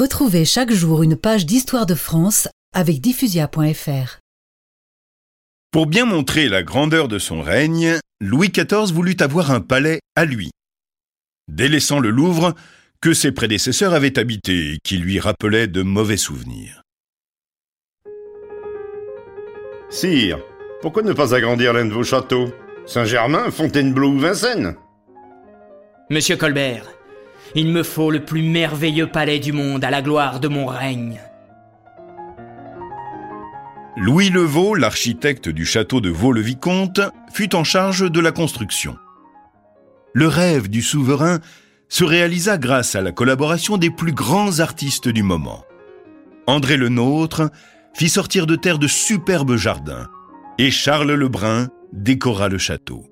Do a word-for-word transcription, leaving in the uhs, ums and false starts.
Retrouvez chaque jour une page d'histoire de France avec Diffusia point F R. Pour bien montrer la grandeur de son règne, Louis quatorze voulut avoir un palais à lui. Délaissant le Louvre, que ses prédécesseurs avaient habité et qui lui rappelait de mauvais souvenirs. « Sire, pourquoi ne pas agrandir l'un de vos châteaux ? Saint-Germain, Fontainebleau ou Vincennes ?»« Monsieur Colbert, il me faut le plus merveilleux palais du monde à la gloire de mon règne. » Louis Le Vau, l'architecte du château de Vaux-le-Vicomte, fut en charge de la construction. Le rêve du souverain se réalisa grâce à la collaboration des plus grands artistes du moment. André Le Nôtre fit sortir de terre de superbes jardins et Charles Le Brun décora le château.